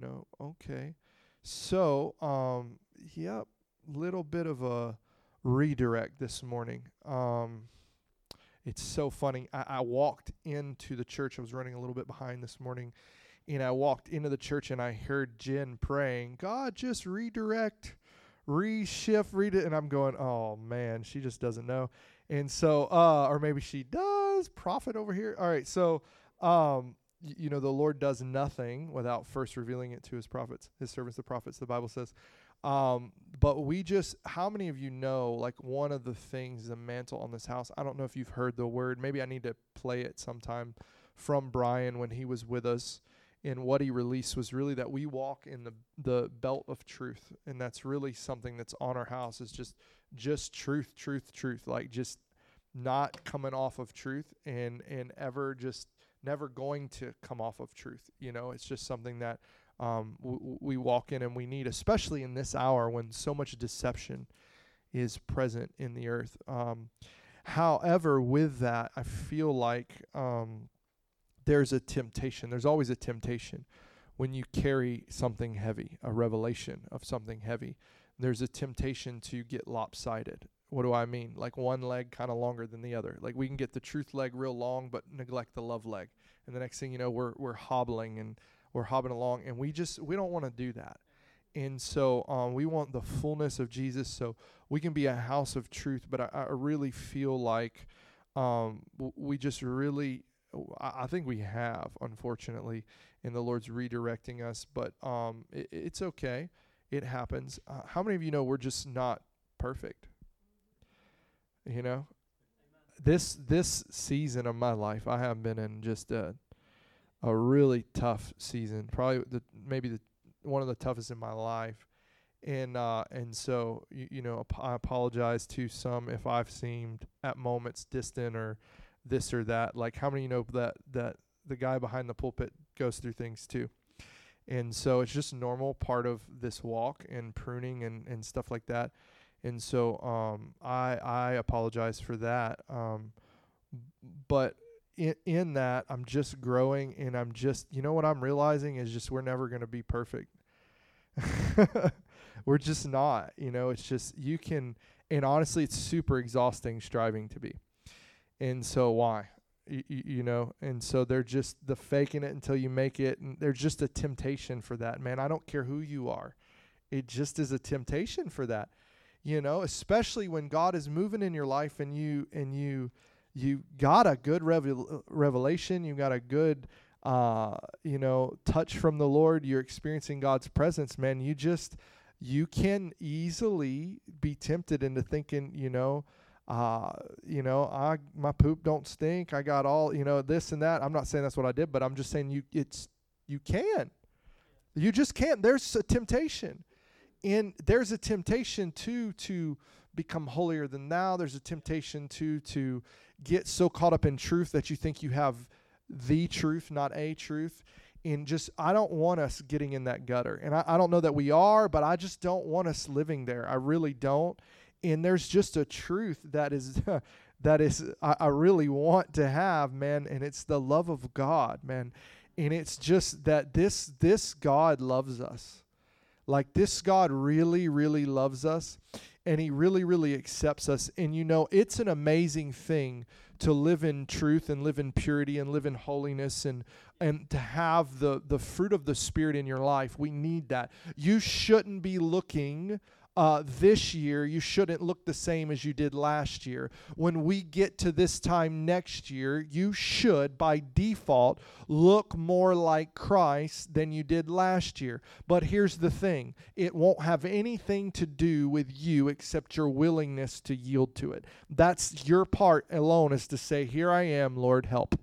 No. Okay. So, yep, little bit of a redirect this morning. It's so funny. I walked into the church. I was running a little bit behind this morning, and I walked into the church and I heard Jen praying, God, just redirect, reshift, read it. And I'm going, oh man, she just doesn't know. And so, or maybe she does, prophet over here. All right. So, you know, the Lord does nothing without first revealing it to his prophets, his servants, the prophets, the Bible says. But we just, how many of you know, like one of the things, the mantle on this house, I don't know if you've heard the word, maybe I need to play it sometime from Brian when he was with us, and what he released was really that we walk in the belt of truth. And that's really something that's on our house is just truth, truth, truth, like just not coming off of truth and ever just never going to come off of truth. You know, it's just something that we walk in and we need, especially in this hour when so much deception is present in the earth. However, with that, I feel like there's a temptation. There's always a temptation when you carry something heavy, a revelation of something heavy. There's a temptation to get lopsided. What do I mean? Like one leg kind of longer than the other. Like we can get the truth leg real long, but neglect the love leg. And the next thing you know, we're hobbling and we're hobbling along, and we don't want to do that. And so we want the fullness of Jesus, so we can be a house of truth. But I really feel like we just really, I think we have, unfortunately, and the Lord's redirecting us. But it's okay. It happens. How many of you know we're just not perfect? You know, this season of my life, I have been in just a really tough season, probably maybe one of the toughest in my life. And so, you know, I apologize to some if I've seemed at moments distant or this or that. Like how many, you know, that the guy behind the pulpit goes through things too. And so it's just normal part of this walk and pruning and stuff like that. And so I apologize for that. But in that, I'm just growing, and I'm just, you know what I'm realizing is just we're never going to be perfect. We're just not, you know, it's just you can, and honestly, it's super exhausting striving to be. And so why? You know, and so they're just the faking it until you make it. And there's just a temptation for that, man. I don't care who you are. It just is a temptation for that. You know, especially when God is moving in your life and you got a good revelation, you got a good, you know, touch from the Lord, you're experiencing God's presence, man. You can easily be tempted into thinking, my poop don't stink. I got all, you know, this and that. I'm not saying that's what I did, but I'm just saying you just can't. There's a temptation. And there's a temptation to become holier than thou. There's a temptation to get so caught up in truth that you think you have the truth, not a truth. And just, I don't want us getting in that gutter. And I don't know that we are, but I just don't want us living there. I really don't. And there's just a truth that is, I really want to have, man. And it's the love of God, man. And it's just that this God loves us. Like this God really, really loves us, and he really, really accepts us. And you know, it's an amazing thing to live in truth and live in purity and live in holiness and to have the fruit of the Spirit in your life. We need that. You shouldn't be looking this year. You shouldn't look the same as you did last year. When we get to this time next year, you should, by default, look more like Christ than you did last year. But here's the thing. It won't have anything to do with you except your willingness to yield to it. That's your part alone, is to say, here I am, Lord, help.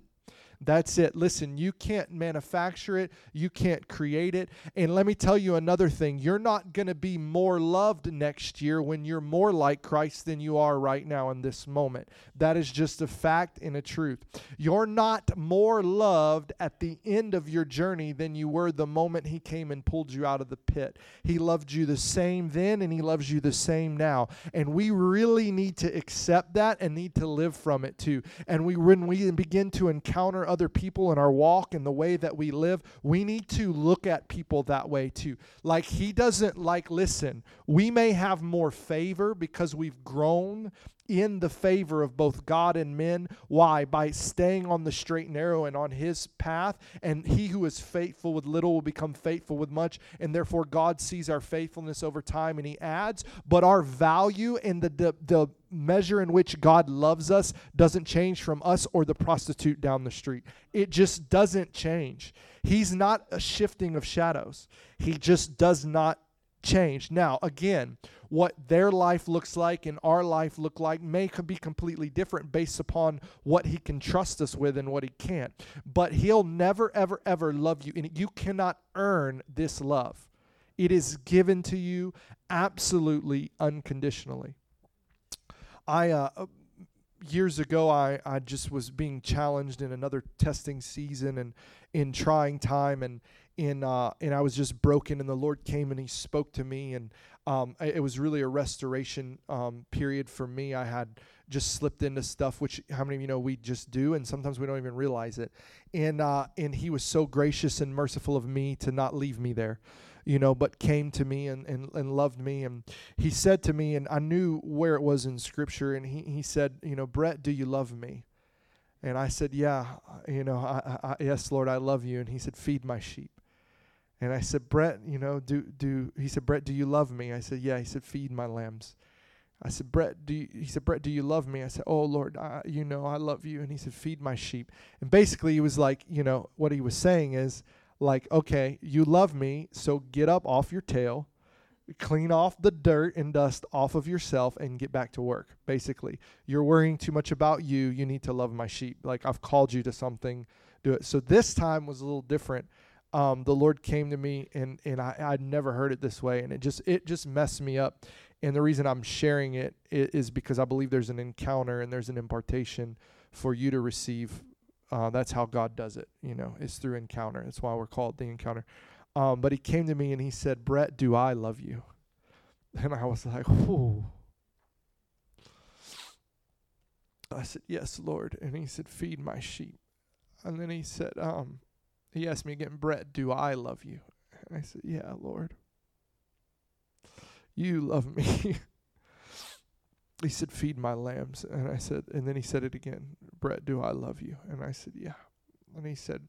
That's it. Listen, you can't manufacture it. You can't create it. And let me tell you another thing. You're not going to be more loved next year when you're more like Christ than you are right now in this moment. That is just a fact and a truth. You're not more loved at the end of your journey than you were the moment he came and pulled you out of the pit. He loved you the same then, and he loves you the same now. And we really need to accept that and need to live from it too. And when we begin to encounter honor other people in our walk and the way that we live, we need to look at people that way too. Like he doesn't like, listen, we may have more favor because we've grown in the favor of both God and men. Why? By staying on the straight and narrow and on his path. And he who is faithful with little will become faithful with much. And therefore God sees our faithfulness over time. And he adds, but our value and the measure in which God loves us doesn't change from us or the prostitute down the street. It just doesn't change. He's not a shifting of shadows. He just does not change. Now, again, what their life looks like and our life look like may could be completely different based upon what he can trust us with and what he can't. But he'll never, ever, ever love you. And you cannot earn this love. It is given to you absolutely unconditionally. Years ago, I just was being challenged in another testing season and in trying time and I was just broken, and the Lord came and he spoke to me, and it was really a restoration period for me. I had just slipped into stuff, which how many of you know we just do, and sometimes we don't even realize it. And he was so gracious and merciful of me to not leave me there, you know, but came to me and loved me. And he said to me, and I knew where it was in Scripture, and he said, you know, Brett, do you love me? And I said, yeah, you know, yes, Lord, I love you. And he said, feed my sheep. And I said, Brett, you know, he said, Brett, do you love me? I said, yeah. He said, feed my lambs. I said, he said, Brett, do you love me? I said, oh, Lord, you know, I love you. And he said, feed my sheep. And basically he was like, you know, what he was saying is like, okay, you love me. So get up off your tail, clean off the dirt and dust off of yourself and get back to work. Basically, you're worrying too much about you. You need to love my sheep. Like I've called you to something, do it. So this time was a little different. The Lord came to me and I'd never heard it this way. And it just messed me up. And the reason I'm sharing it is because I believe there's an encounter and there's an impartation for you to receive. That's how God does it, you know, it's through encounter. That's why we're called the encounter. But he came to me and he said, Brett, do I love you? And I was like, whoa. I said, yes, Lord. And he said, feed my sheep. And then he said, he asked me again, Brett, do I love you? And I said, yeah, Lord. You love me. He said, feed my lambs. And I said, and then he said it again, Brett, do I love you? And I said, yeah. And he said,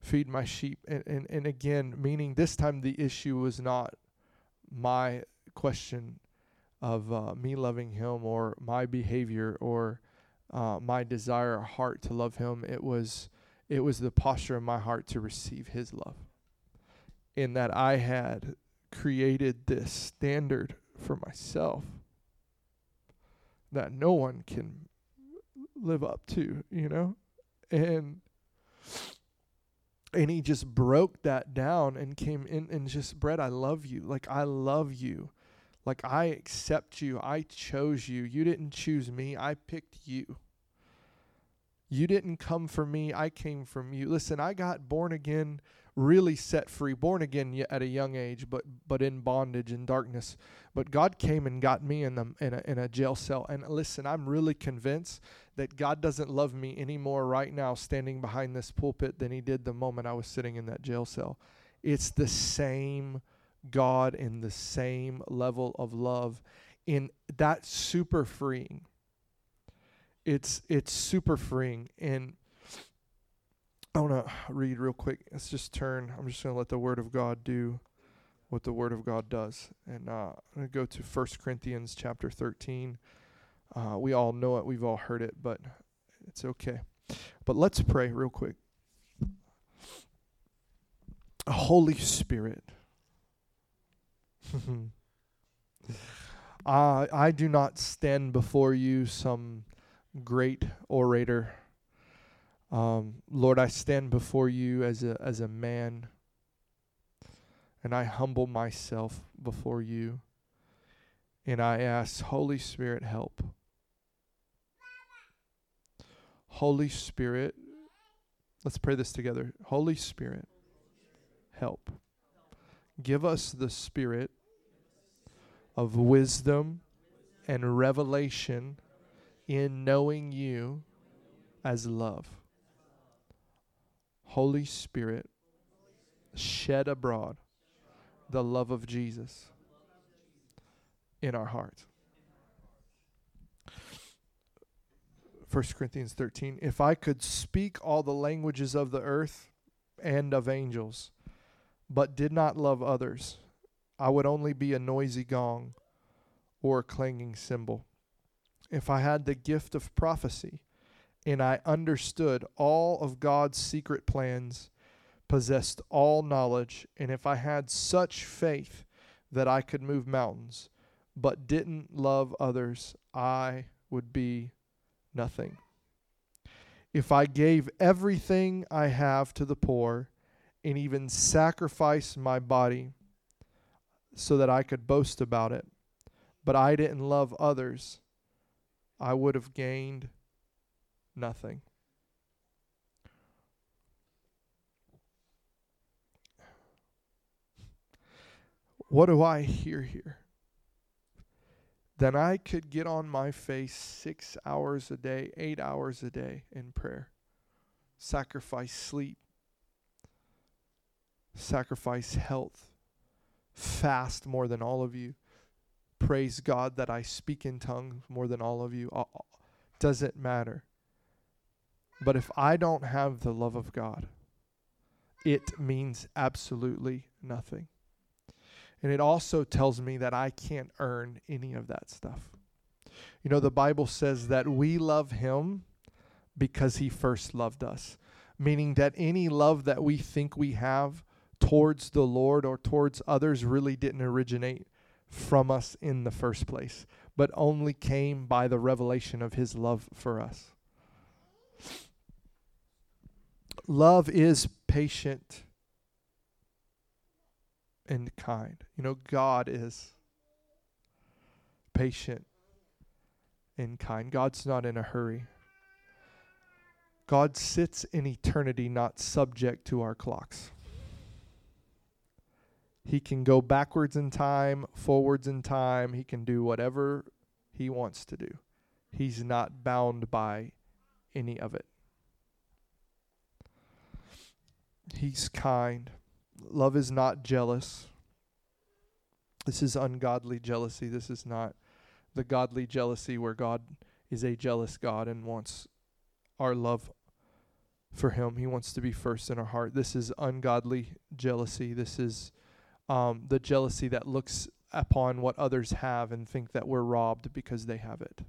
feed my sheep. And again, meaning this time the issue was not my question of me loving him or my behavior or my desire or heart to love him. It was the posture of my heart to receive his love. In that I had created this standard for myself that no one can live up to, you know? And he just broke that down and came in and just, Brett, I love you. Like, I love you. Like, I accept you. I chose you. You didn't choose me. I picked you. You didn't come for me. I came from you. Listen, I got born again, really set free, born again at a young age, but in bondage and darkness. But God came and got me in a jail cell. And listen, I'm really convinced that God doesn't love me anymore right now standing behind this pulpit than he did the moment I was sitting in that jail cell. It's the same God and the same level of love. And that's super freeing. It's super freeing. And I want to read real quick. Let's just turn. I'm just going to let the Word of God do what the Word of God does. And I'm going to go to 1 Corinthians chapter 13. We all know it. We've all heard it, but it's okay. But let's pray real quick. Holy Spirit, I do not stand before you some great orator. Lord, I stand before you as a man, and I humble myself before you, and I ask, Holy Spirit, help. Holy Spirit, let's pray this together. Holy Spirit, help. Give us the spirit of wisdom and revelation in knowing you as love. Holy Spirit, shed abroad the love of Jesus in our hearts. 1 Corinthians 13, if I could speak all the languages of the earth and of angels, but did not love others, I would only be a noisy gong or a clanging cymbal. If I had the gift of prophecy and I understood all of God's secret plans, possessed all knowledge, and if I had such faith that I could move mountains, but didn't love others, I would be nothing. If I gave everything I have to the poor and even sacrificed my body so that I could boast about it, but I didn't love others, I would have gained nothing. What do I hear here? Then I could get on my face 6 hours a day, 8 hours a day in prayer. Sacrifice sleep. Sacrifice health. Fast more than all of you. Praise God that I speak in tongues more than all of you. Doesn't matter. But if I don't have the love of God, it means absolutely nothing. And it also tells me that I can't earn any of that stuff. You know, the Bible says that we love him because he first loved us, meaning that any love that we think we have towards the Lord or towards others really didn't originate from us in the first place, but only came by the revelation of his love for us. Love is patient and kind. You know, God is patient and kind. God's not in a hurry. God sits in eternity, not subject to our clocks. He can go backwards in time, forwards in time. He can do whatever he wants to do. He's not bound by any of it. He's kind. Love is not jealous. This is ungodly jealousy. This is not the godly jealousy where God is a jealous God and wants our love for him. He wants to be first in our heart. This is ungodly jealousy. This is the jealousy that looks upon what others have and think that we're robbed because they have it.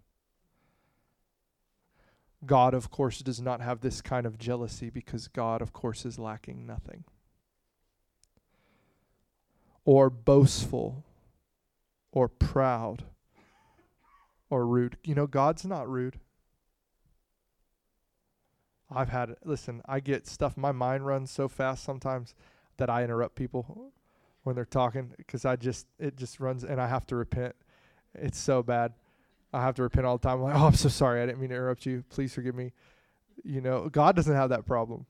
God, of course, does not have this kind of jealousy because God, of course, is lacking nothing. Or boastful, or proud, or rude. You know, God's not rude. I get stuff, my mind runs so fast sometimes that I interrupt people when they're talking because it just runs and I have to repent. It's so bad. I have to repent all the time. I'm like, oh, I'm so sorry. I didn't mean to interrupt you. Please forgive me. You know, God doesn't have that problem.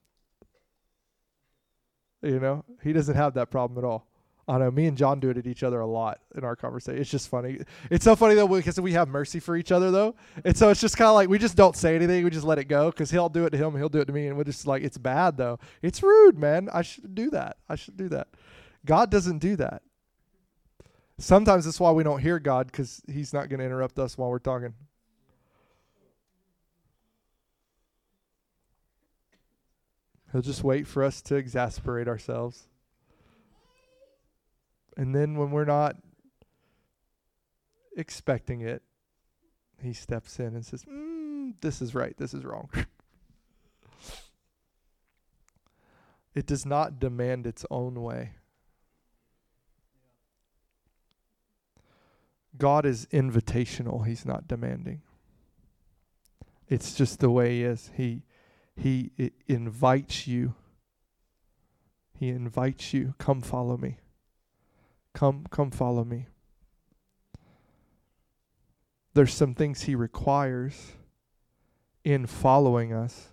You know, he doesn't have that problem at all. I know me and John do it at each other a lot in our conversation. It's just funny. It's so funny, though, because we have mercy for each other, though. And so it's just kind of like we just don't say anything. We just let it go because he'll do it to him. He'll do it to me. And we're just like, it's bad, though. It's rude, man. I should do that. God doesn't do that. Sometimes that's why we don't hear God, because he's not going to interrupt us while we're talking. He'll just wait for us to exasperate ourselves. And then when we're not expecting it, he steps in and says, this is right, this is wrong. It does not demand its own way. God is invitational. He's not demanding. It's just the way he is. He invites you. He invites you. Come follow me. Come follow me. There's some things he requires in following us.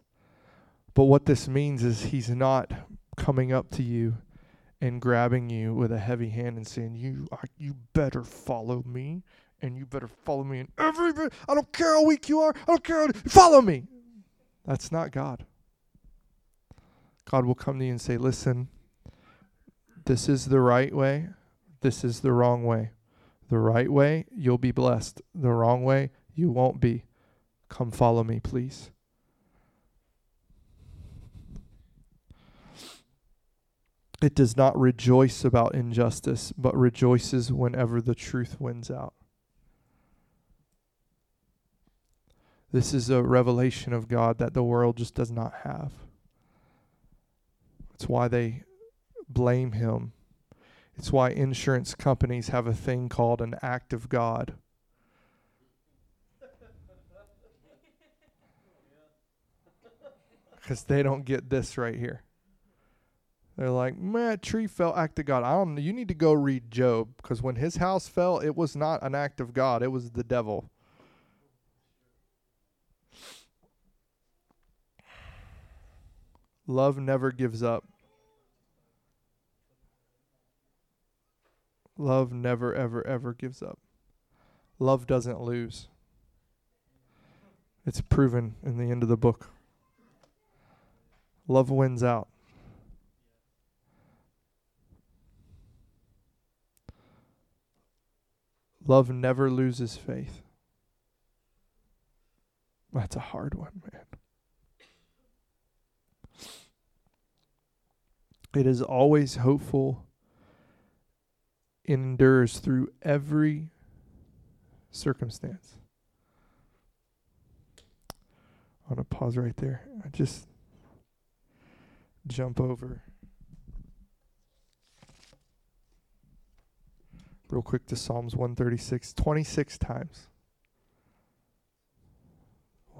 But what this means is he's not coming up to you and grabbing you with a heavy hand and saying, you better follow me. And you better follow me in every bit. I don't care how weak you are. I don't care. Follow me. That's not God. God will come to you and say, listen, this is the right way. This is the wrong way. The right way, you'll be blessed. The wrong way, you won't be. Come follow me, please. It does not rejoice about injustice, but rejoices whenever the truth wins out. This is a revelation of God that the world just does not have. It's why they blame him. It's why insurance companies have a thing called an act of God. Because they don't get this right here. They're like, man, tree fell, act of God. I don't know. You need to go read Job, because when his house fell, it was not an act of God. It was the devil. Love never gives up. Love never, ever, ever gives up. Love doesn't lose. It's proven in the end of the book. Love wins out. Love never loses faith. That's a hard one, man. It is always hopeful. It endures through every circumstance. I'm going to pause right there. I just jump over real quick to Psalms 136, 26 times.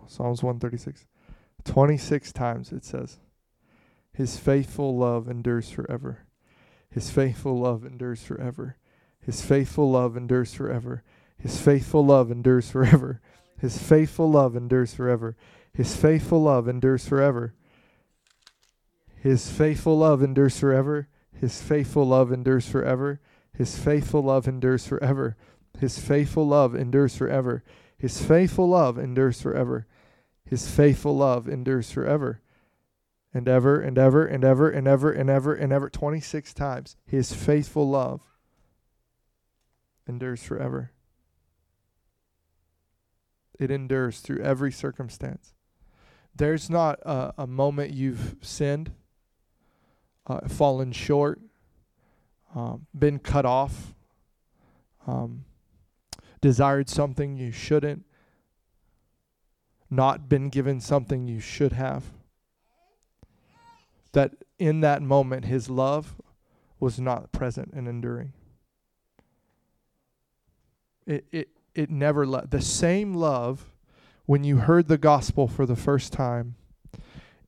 Psalms 136, 26 times it says, his faithful love endures forever. His faithful love endures forever. His faithful love endures forever. His faithful love endures forever. His faithful love endures forever. His faithful love endures forever. His faithful love endures forever. His faithful love endures forever. His faithful love endures forever. His faithful love endures forever. His faithful love endures forever. His faithful love endures forever. And ever and ever and ever and ever and ever and ever. 26 times. His faithful love endures forever. It endures through every circumstance. There's not a moment you've sinned, fallen short, been cut off, desired something you shouldn't, not been given something you should have, that in that moment his love was not present and enduring. It never left. The same love when you heard the gospel for the first time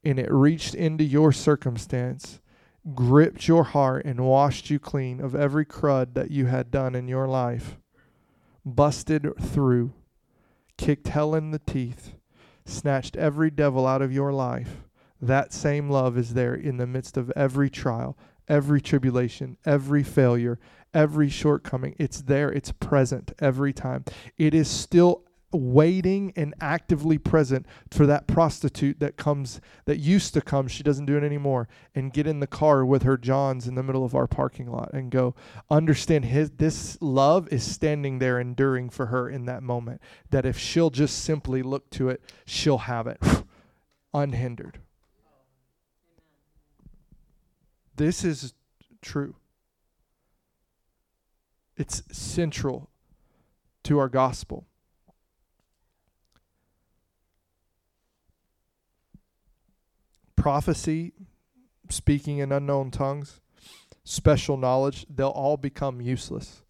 and it reached into your circumstance, gripped your heart and washed you clean of every crud that you had done in your life, busted through, kicked hell in the teeth, snatched every devil out of your life. That same love is there in the midst of every trial, every tribulation, every failure, every shortcoming. It's there. It's present every time. It is still waiting and actively present for that prostitute that used to come. She doesn't do it anymore, and get in the car with her Johns in the middle of our parking lot and go. Understand this love is standing there enduring for her in that moment, that if she'll just simply look to it, she'll have it unhindered. This is true. It's central to our gospel. Prophecy, speaking in unknown tongues, special knowledge, they'll all become useless.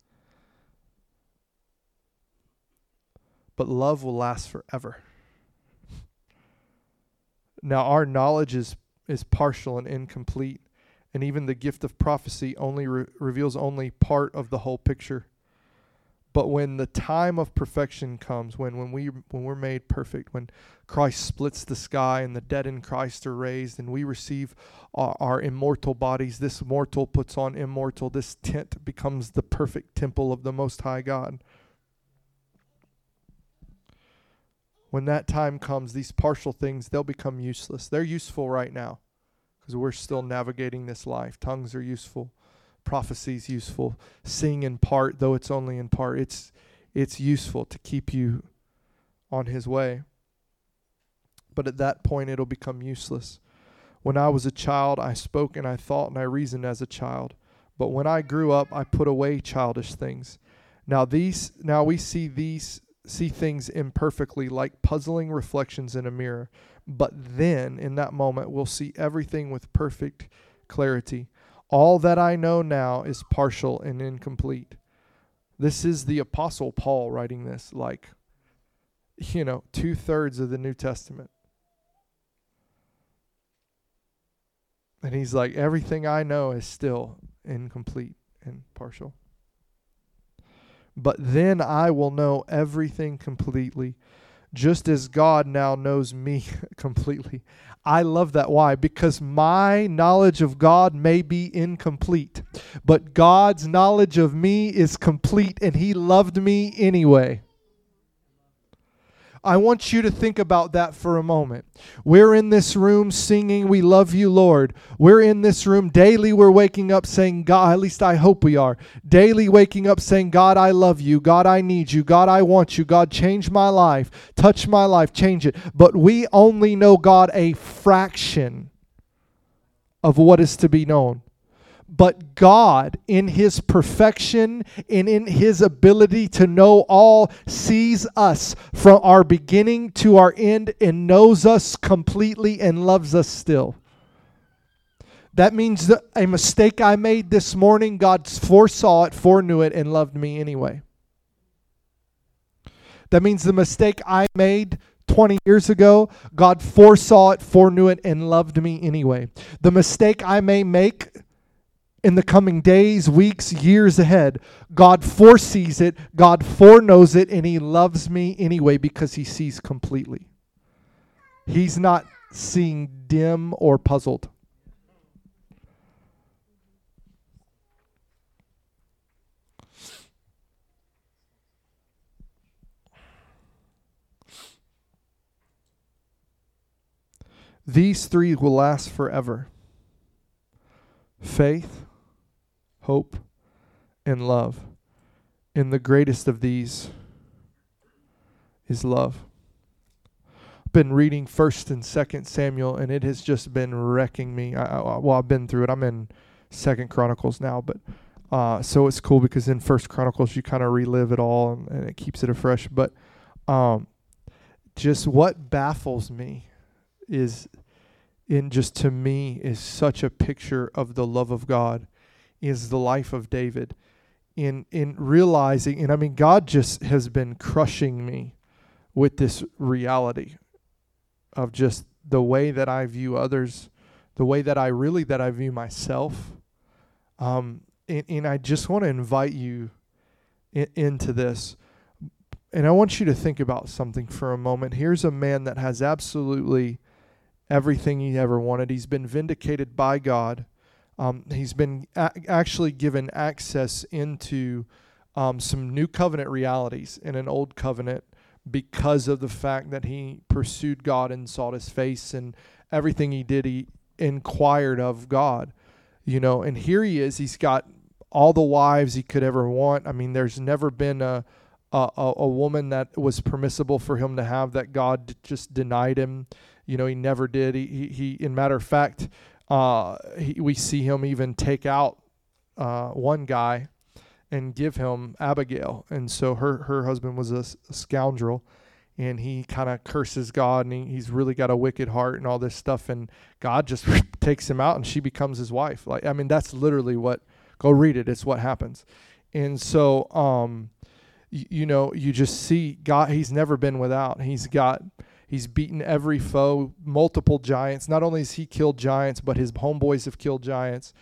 But love will last forever. Now, our knowledge is partial and incomplete. And even the gift of prophecy only reveals only part of the whole picture. But when the time of perfection comes, when we're made perfect, when Christ splits the sky and the dead in Christ are raised and we receive our immortal bodies, this mortal puts on immortal, this tent becomes the perfect temple of the Most High God. When that time comes, these partial things, they'll become useless. They're useful right now. because we're still navigating this life. Tongues are useful. Prophecy's useful. Sing in part, though it's only in part. It's useful to keep you on his way. But at that point, it'll become useless. When I was a child, I spoke and I thought and I reasoned as a child. But when I grew up, I put away childish things. Now we see things imperfectly, like puzzling reflections in a mirror. But then, in that moment, we'll see everything with perfect clarity. All that I know now is partial and incomplete. This is the Apostle Paul writing this, 2/3 of the New Testament. And he's like, everything I know is still incomplete and partial. But then I will know everything completely, just as God now knows me completely. I love that. Why? Because my knowledge of God may be incomplete, but God's knowledge of me is complete, and he loved me anyway. I want you to think about that for a moment. We're in this room singing, "We love you, Lord." We're in this room daily. We're waking up saying, God, at least I hope we are, daily waking up saying, God, I love you. God, I need you. God, I want you. God, change my life. Touch my life. Change it. But we only know God a fraction of what is to be known. But God, in his perfection and in his ability to know all, sees us from our beginning to our end and knows us completely and loves us still. That means that a mistake I made this morning, God foresaw it, foreknew it, and loved me anyway. That means the mistake I made 20 years ago, God foresaw it, foreknew it, and loved me anyway. The mistake I may make in the coming days, weeks, years ahead, God foresees it, God foreknows it, and he loves me anyway because he sees completely. He's not seeing dim or puzzled. These three will last forever. Faith, hope, and love. And the greatest of these is love. I've been reading 1st and 2nd Samuel, and it has just been wrecking me. I've been through it. I'm in 2nd Chronicles now, but so it's cool because in 1st Chronicles you kind of relive it all, and it keeps it afresh. But just what baffles me is such a picture of the love of God, is the life of David in realizing, and I mean, God just has been crushing me with this reality of just the way that I view others, the way that I view myself. And I just want to invite you into this. And I want you to think about something for a moment. Here's a man that has absolutely everything he ever wanted. He's been vindicated by God. He's been actually given access into some new covenant realities in an old covenant because of the fact that he pursued God and sought his face, and everything he did, he inquired of God. And here he is. He's got all the wives he could ever want. I mean, there's never been a woman that was permissible for him to have that God just denied him. He never did. He in matter of fact, we see him even take out one guy and give him Abigail. And so her husband was a scoundrel, and he kind of curses God, and he's really got a wicked heart and all this stuff. And God just takes him out, and she becomes his wife. That's literally what, go read it. It's what happens. And so, you just see God, he's never been without. He's beaten every foe, multiple giants. Not only has he killed giants, but his homeboys have killed giants.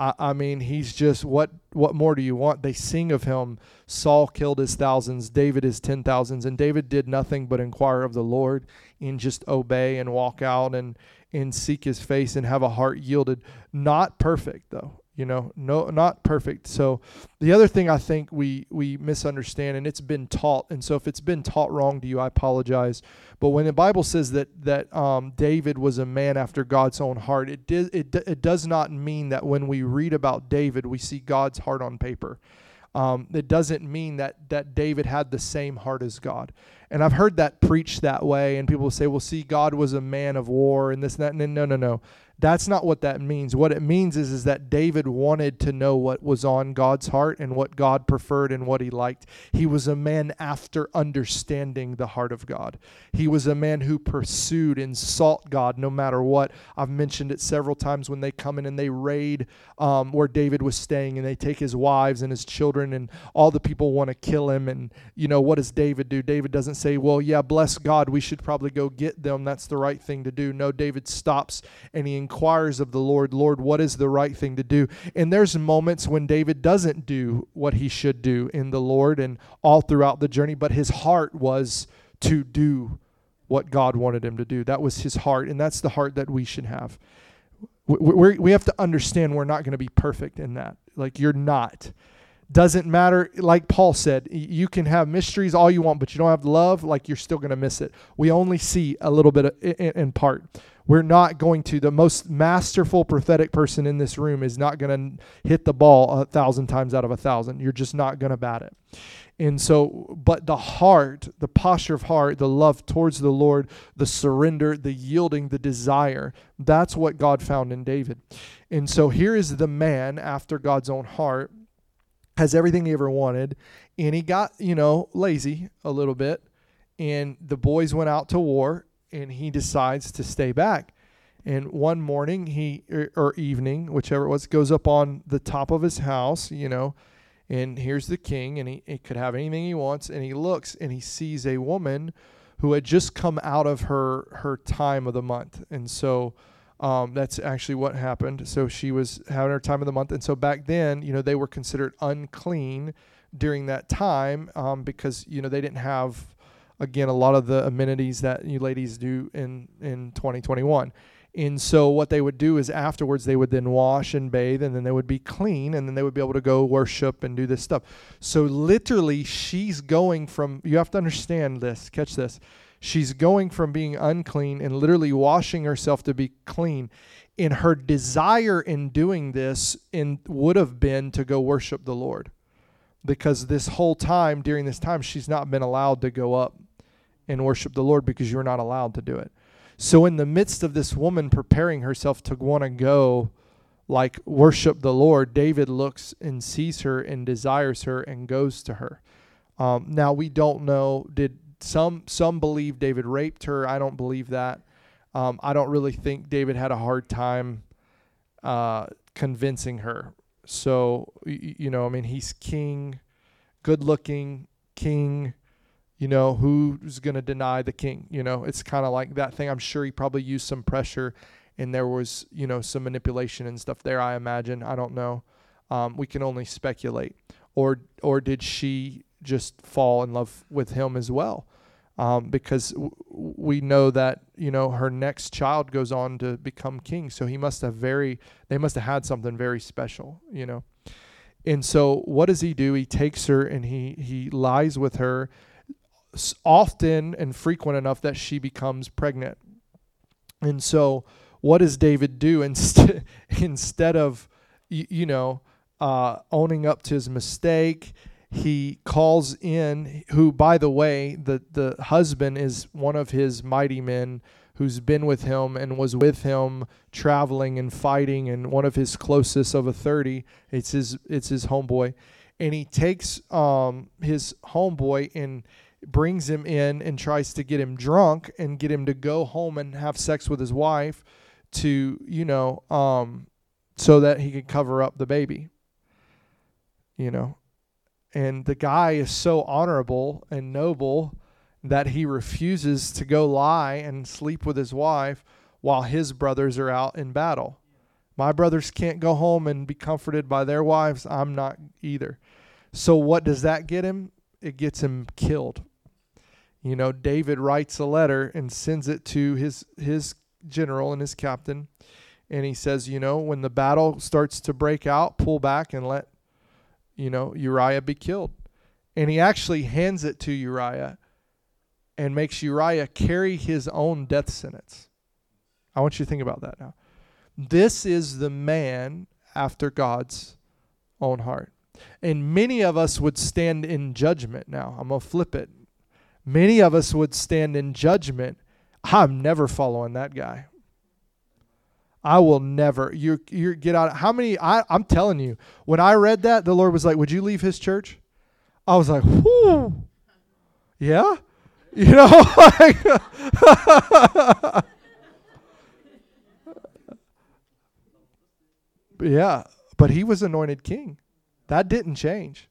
He's just, what more do you want? They sing of him. Saul killed his thousands, David his 10,000s. And David did nothing but inquire of the Lord and just obey and walk out and seek his face and have a heart yielded. Not perfect, though. you know, no, not perfect. So the other thing I think we misunderstand, and it's been taught, and so if it's been taught wrong to you, I apologize. But when the Bible says that David was a man after God's own heart, it does not mean that when we read about David, we see God's heart on paper. It doesn't mean that David had the same heart as God. And I've heard that preached that way, and people say, well, see, God was a man of war and this and that. And then, no. That's not what that means. What it means is that David wanted to know what was on God's heart and what God preferred and what he liked. He was a man after understanding the heart of God. He was a man who pursued and sought God no matter what. I've mentioned it several times when they come in and they raid where David was staying, and they take his wives and his children, and all the people want to kill him. And, you know, what does David do? David doesn't say, well, yeah, bless God, we should probably go get them. That's the right thing to do. No, David stops and he inquires of the Lord, Lord, what is the right thing to do? And there's moments when David doesn't do what he should do in the Lord and all throughout the journey, but his heart was to do what God wanted him to do. That was his heart, and that's the heart that we should have. We have to understand we're not going to be perfect in that. Like, you're not. Doesn't matter, like Paul said, you can have mysteries all you want, but you don't have love, like you're still going to miss it. We only see a little bit in part. We're not going to. The most masterful prophetic person in this room is not going to hit the ball 1,000 times out of 1,000. You're just not going to bat it. And so, but the heart, the posture of heart, the love towards the Lord, the surrender, the yielding, the desire, that's what God found in David. And so here is the man after God's own heart, has everything he ever wanted, and he got, lazy a little bit, and the boys went out to war. And he decides to stay back. And one morning, or evening, whichever it was, goes up on the top of his house, and here's the king, and he could have anything he wants. And he looks, and he sees a woman who had just come out of her time of the month. And so that's actually what happened. So she was having her time of the month. And so back then, they were considered unclean during that time because, they didn't have, again, a lot of the amenities that you ladies do in 2021. And so what they would do is afterwards they would then wash and bathe, and then they would be clean, and then they would be able to go worship and do this stuff. So literally she's going from, you have to understand this, catch this. She's going from being unclean and literally washing herself to be clean. And her desire in doing this would have been to go worship the Lord. Because this whole time, during this time, she's not been allowed to go up and worship the Lord because you're not allowed to do it. So in the midst of this woman preparing herself to want to go, worship the Lord, David looks and sees her and desires her and goes to her. Now, we don't know. Did some believe David raped her? I don't believe that. I don't really think David had a hard time convincing her. So, he's king, good-looking king, who's going to deny the king? It's kind of like that thing. I'm sure he probably used some pressure, and there was, some manipulation and stuff there, I imagine. I don't know. We can only speculate. Or did she just fall in love with him as well? Because we know that, her next child goes on to become king. So they must have had something very special, And so what does he do? He takes her and he lies with her often and frequent enough that she becomes pregnant. And so what does David do? Instead of, owning up to his mistake, he calls in, who, by the way, the husband is one of his mighty men who's been with him and was with him traveling and fighting, and one of his closest of a 30. It's his homeboy. And he takes his homeboy and brings him in and tries to get him drunk and get him to go home and have sex with his wife to, so that he could cover up the baby, And the guy is so honorable and noble that he refuses to go lie and sleep with his wife while his brothers are out in battle. My brothers can't go home and be comforted by their wives. I'm not either. So what does that get him? It gets him killed. David writes a letter and sends it to his general and his captain. And he says, you know, when the battle starts to break out, pull back and let, you know, Uriah be killed. And he actually hands it to Uriah and makes Uriah carry his own death sentence. I want you to think about that now. This is the man after God's own heart. And many of us would stand in judgment now. I'm going to flip it. Many of us would stand in judgment. I'm never following that guy. I will never. You get out. How many? I'm telling you, when I read that, the Lord was like, would you leave his church? I was like, whoo. Yeah. You know, like, yeah, but he was anointed king. That didn't change.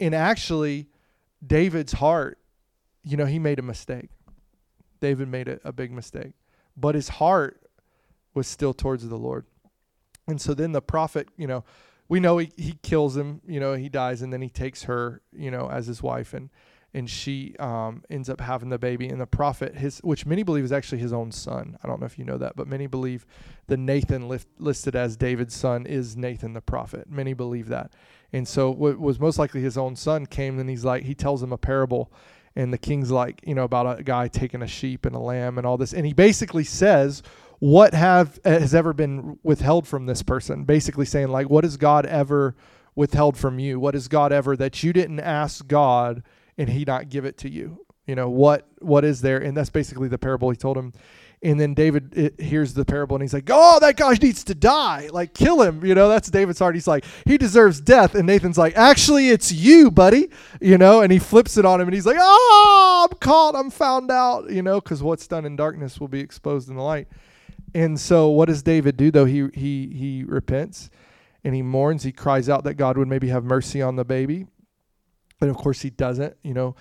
And actually, David's heart, you know, he made a mistake. David made a big mistake. But his heart was still towards the Lord. And so then the prophet, you know, we know he kills him, you know, he dies, and then he takes her, you know, as his wife, and she ends up having the baby. And the prophet, which many believe is actually his own son. I don't know if you know that, but many believe the Nathan listed as David's son is Nathan the prophet. Many believe that. And so what was most likely his own son came, and he tells him a parable, and the king's like, you know, about a guy taking a sheep and a lamb and all this. And he basically says, what has ever been withheld from this person? Basically saying, like, what has God ever withheld from you? What has God ever that you didn't ask God and he not give it to you? You know, what is there? And that's basically the parable he told him. And then David hears the parable and he's like, oh, that guy needs to die. Like, kill him. You know, that's David's heart. He's like, he deserves death. And Nathan's like, actually, it's you, buddy. You know, and he flips it on him and he's like, oh, I'm caught. I'm found out, you know, because what's done in darkness will be exposed in the light. And so what does David do, though? He repents and he mourns. He cries out that God would maybe have mercy on the baby. But of course he doesn't. You know,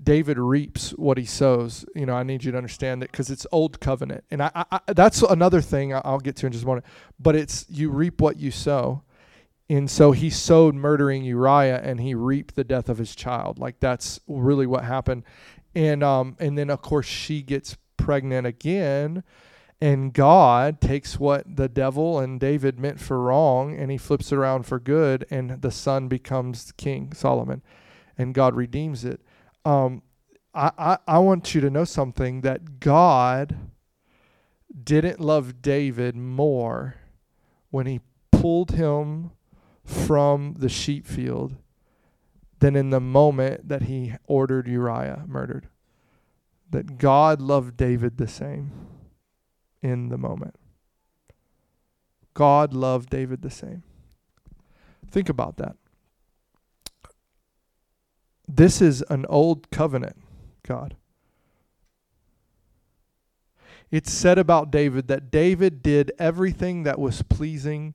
David reaps what he sows. You know, I need you to understand that, because it's old covenant. And I that's another thing I'll get to in just a moment. But it's, you reap what you sow. And so he sowed murdering Uriah, and he reaped the death of his child. Like, that's really what happened. And then, of course, she gets pregnant again. And God takes what the devil and David meant for wrong, and he flips it around for good. And the son becomes King Solomon. And God redeems it. I want you to know something, that God didn't love David more when he pulled him from the sheep field than in the moment that he ordered Uriah murdered. That God loved David the same in the moment. God loved David the same. Think about that. This is an old covenant God. It's said about David that David did everything that was pleasing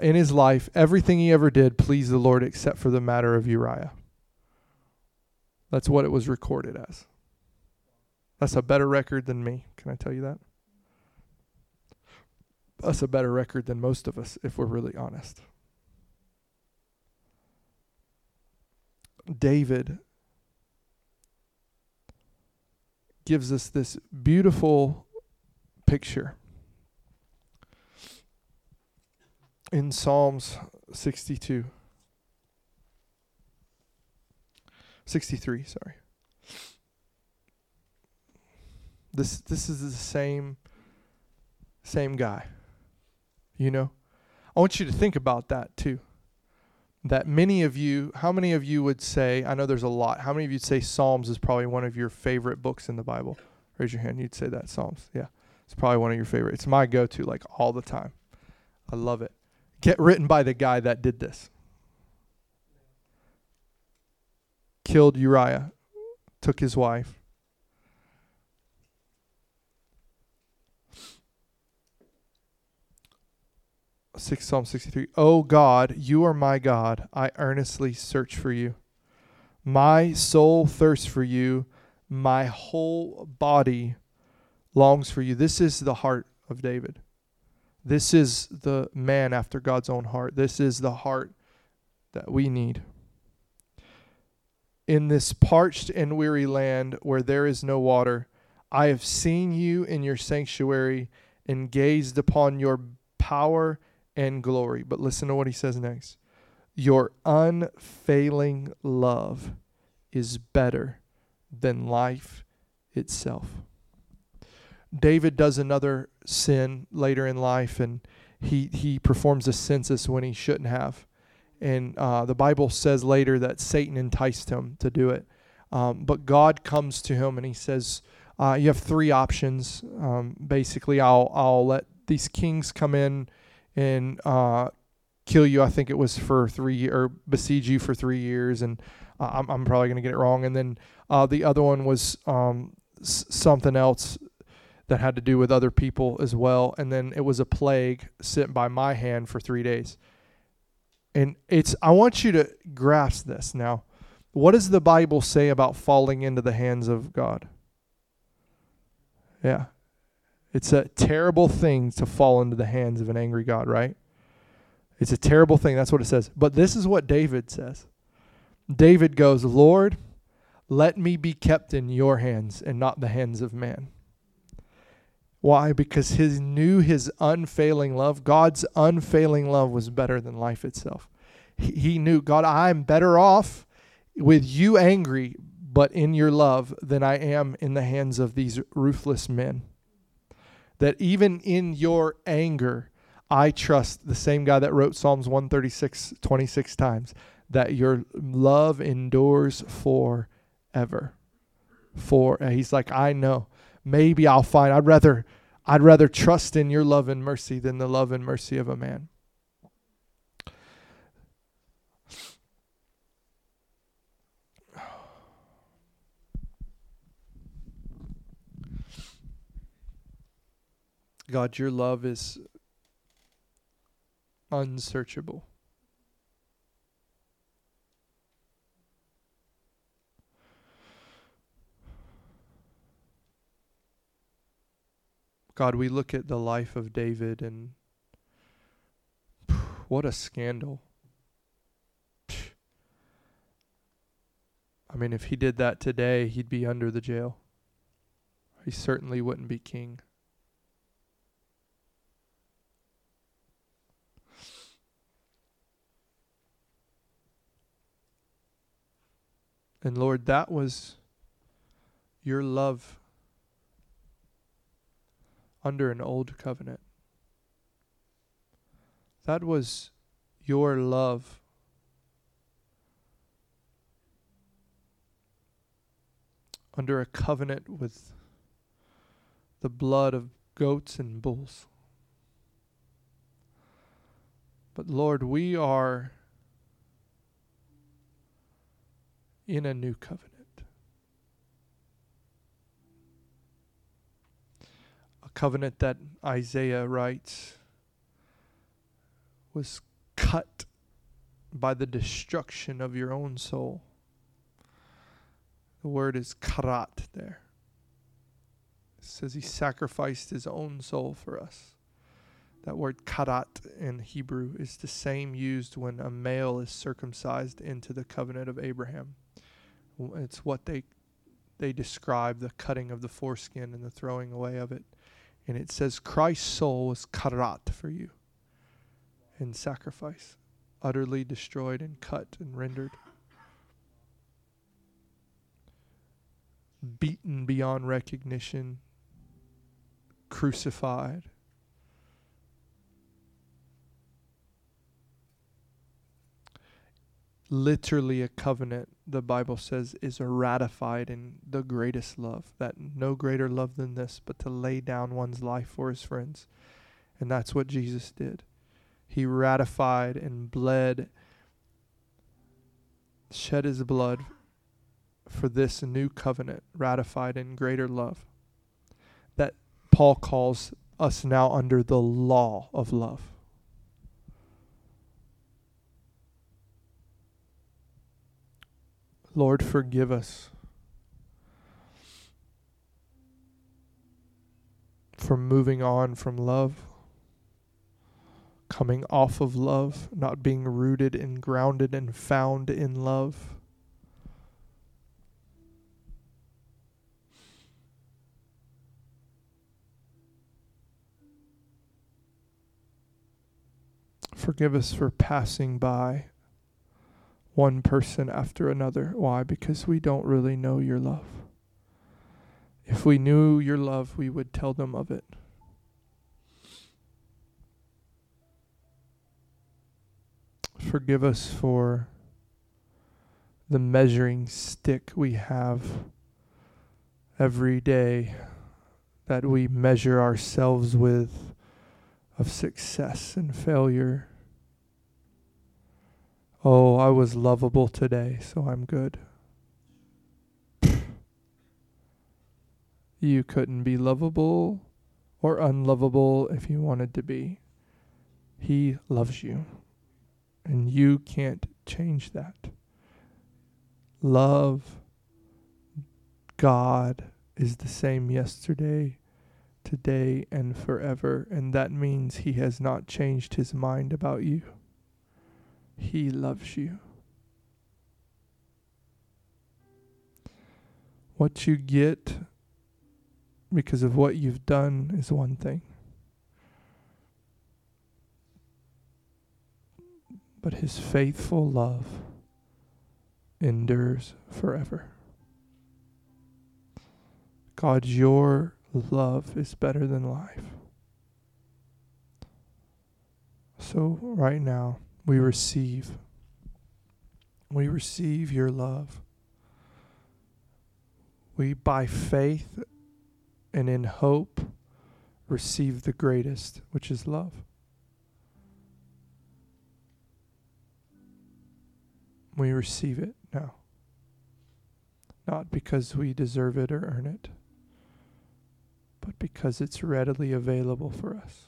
in his life. Everything he ever did pleased the Lord, except for the matter of Uriah. That's what it was recorded as. That's a better record than me. Can I tell you that? That's a better record than most of us, if we're really honest. David gives us this beautiful picture in Psalms 62. 63, sorry. This is the same guy. You know? I want you to think about that too. That many of you, how many of you would say, I know there's a lot, how many of you would say Psalms is probably one of your favorite books in the Bible? Raise your hand, you'd say that, Psalms. Yeah, it's probably one of your favorite. It's my go-to, like, all the time. I love it. Get written by the guy that did this. Killed Uriah, took his wife. Psalm 63. O God, you are my God. I earnestly search for you. My soul thirsts for you. My whole body longs for you. This is the heart of David. This is the man after God's own heart. This is the heart that we need. In this parched and weary land where there is no water, I have seen you in your sanctuary and gazed upon your power and glory. But listen to what he says next. Your unfailing love is better than life itself. David does another sin later in life, and he performs a census when he shouldn't have. And the Bible says later that Satan enticed him to do it. But God comes to him and he says, you have three options. Basically, I'll let these kings come in and kill you. I think it was for 3 years, or besiege you for 3 years. And I'm probably going to get it wrong. And then the other one was something else that had to do with other people as well. And then it was a plague sent by my hand for 3 days. And I want you to grasp this now. What does the Bible say about falling into the hands of God? Yeah. It's a terrible thing to fall into the hands of an angry God, right? It's a terrible thing. That's what it says. But this is what David says. David goes, Lord, let me be kept in your hands and not the hands of man. Why? Because he knew his unfailing love, God's unfailing love, was better than life itself. He knew, God, I'm better off with you angry, but in your love, than I am in the hands of these ruthless men. That even in your anger, I trust the same guy that wrote Psalms 136, 26 times, that your love endures forever. He's like, I know. Maybe I'll find, I'd rather trust in your love and mercy than the love and mercy of a man. God, your love is unsearchable. God, we look at the life of David and what a scandal. I mean, if he did that today, he'd be under the jail. He certainly wouldn't be king. And Lord, that was your love under an old covenant. That was your love under a covenant with the blood of goats and bulls. But Lord, we are in a new covenant. Covenant that Isaiah writes was cut by the destruction of your own soul. The word is karat there. It says he sacrificed his own soul for us. That word karat in Hebrew is the same used when a male is circumcised into the covenant of Abraham. It's what they describe, the cutting of the foreskin and the throwing away of it. And it says Christ's soul was karat for you in sacrifice, utterly destroyed and cut and rendered, beaten beyond recognition, crucified. Literally a covenant, the Bible says, is ratified in the greatest love. That no greater love than this, but to lay down one's life for his friends. And that's what Jesus did. He ratified and bled, shed his blood for this new covenant, ratified in greater love, that Paul calls us now under the law of love. Lord, forgive us for moving on from love, coming off of love, not being rooted and grounded and found in love. forgive us for passing by one person after another. Why? Because we don't really know your love. If we knew your love, we would tell them of it. Forgive us for the measuring stick we have every day that we measure ourselves with of success and failure. Oh, I was lovable today, so I'm good. You couldn't be lovable or unlovable if you wanted to be. He loves you, and you can't change that. Love, God, is the same yesterday, today, and forever. And that means He has not changed His mind about you. He loves you. What you get because of what you've done is one thing. But His faithful love endures forever. God, your love is better than life. So right now, we receive. We receive your love. We, by faith and in hope, receive the greatest, which is love. We receive it now. Not because we deserve it or earn it, but because it's readily available for us.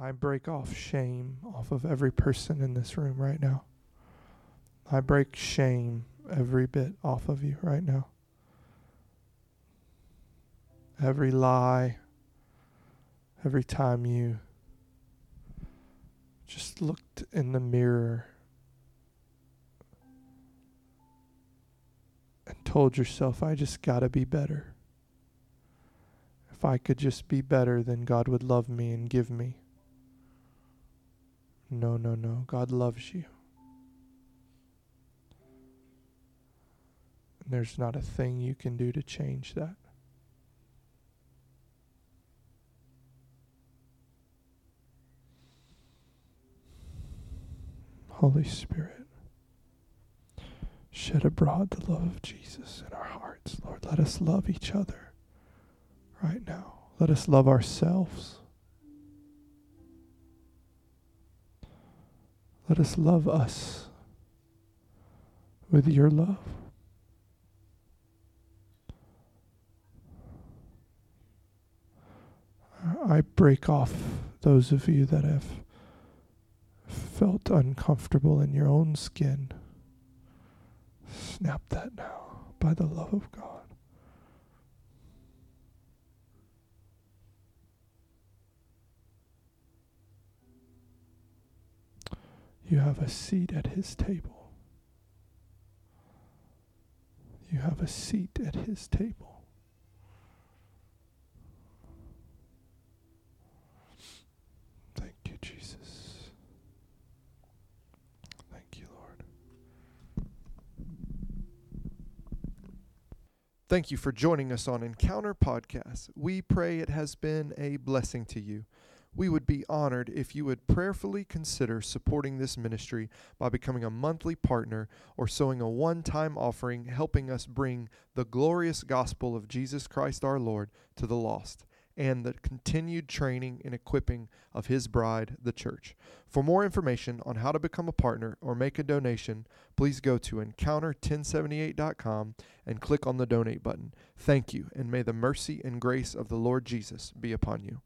I break off shame off of every person in this room right now. I break shame every bit off of you right now. Every lie, every time you just looked in the mirror and told yourself, I just gotta be better. If I could just be better, then God would love me and give me. No. God loves you. And there's not a thing you can do to change that. Holy Spirit, shed abroad the love of Jesus in our hearts. Lord, let us love each other right now. Let us love ourselves. Let us love us with your love. I break off those of you that have felt uncomfortable in your own skin. Snap that now by the love of God. You have a seat at His table. You have a seat at His table. Thank you, Jesus. Thank you for joining us on Encounter Podcast. We pray it has been a blessing to you. We would be honored if you would prayerfully consider supporting this ministry by becoming a monthly partner or sowing a one-time offering, helping us bring the glorious gospel of Jesus Christ our Lord to the lost, and the continued training and equipping of His bride, the church. For more information on how to become a partner or make a donation, please go to encounter1078.com and click on the donate button. Thank you, and may the mercy and grace of the Lord Jesus be upon you.